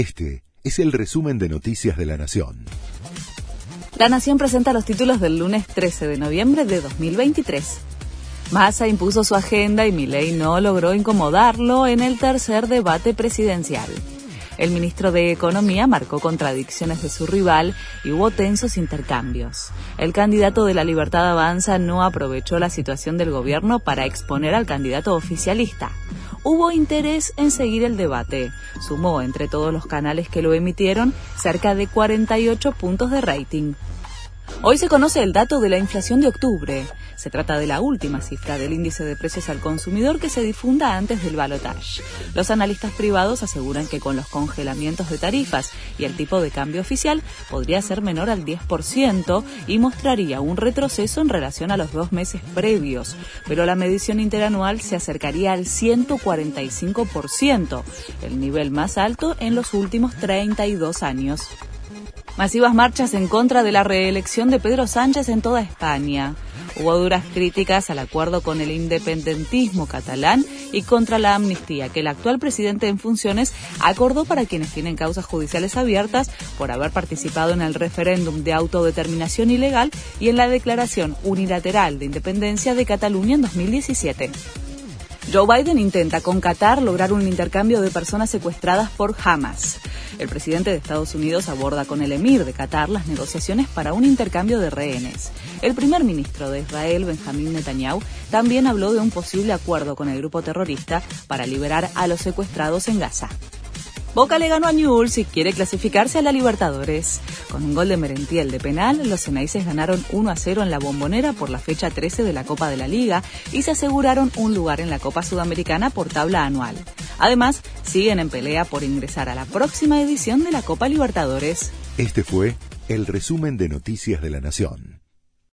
Este es el resumen de Noticias de la Nación. La Nación presenta los títulos del lunes 13 de noviembre de 2023. Massa impuso su agenda y Milei no logró incomodarlo en el tercer debate presidencial. El ministro de Economía marcó contradicciones de su rival y hubo tensos intercambios. El candidato de la Libertad Avanza no aprovechó la situación del gobierno para exponer al candidato oficialista. Hubo interés en seguir el debate. Sumó, entre todos los canales que lo emitieron, cerca de 48 puntos de rating. Hoy se conoce el dato de la inflación de octubre. Se trata de la última cifra del índice de precios al consumidor que se difunda antes del balotaje. Los analistas privados aseguran que con los congelamientos de tarifas y el tipo de cambio oficial podría ser menor al 10% y mostraría un retroceso en relación a los 2 meses previos, pero la medición interanual se acercaría al 145%, el nivel más alto en los últimos 32 años. Masivas marchas en contra de la reelección de Pedro Sánchez en toda España. Hubo duras críticas al acuerdo con el independentismo catalán y contra la amnistía que el actual presidente en funciones acordó para quienes tienen causas judiciales abiertas por haber participado en el referéndum de autodeterminación ilegal y en la declaración unilateral de independencia de Cataluña en 2017. Joe Biden intenta con Qatar lograr un intercambio de personas secuestradas por Hamas. El presidente de Estados Unidos aborda con el emir de Qatar las negociaciones para un intercambio de rehenes. El primer ministro de Israel, Benjamin Netanyahu, también habló de un posible acuerdo con el grupo terrorista para liberar a los secuestrados en Gaza. Boca le ganó a Newell's y quiere clasificarse a la Libertadores. Con un gol de Merentiel de penal, los ceneices ganaron 1-0 en la Bombonera por la fecha 13 de la Copa de la Liga y se aseguraron un lugar en la Copa Sudamericana por tabla anual. Además, siguen en pelea por ingresar a la próxima edición de la Copa Libertadores. Este fue el resumen de Noticias de la Nación.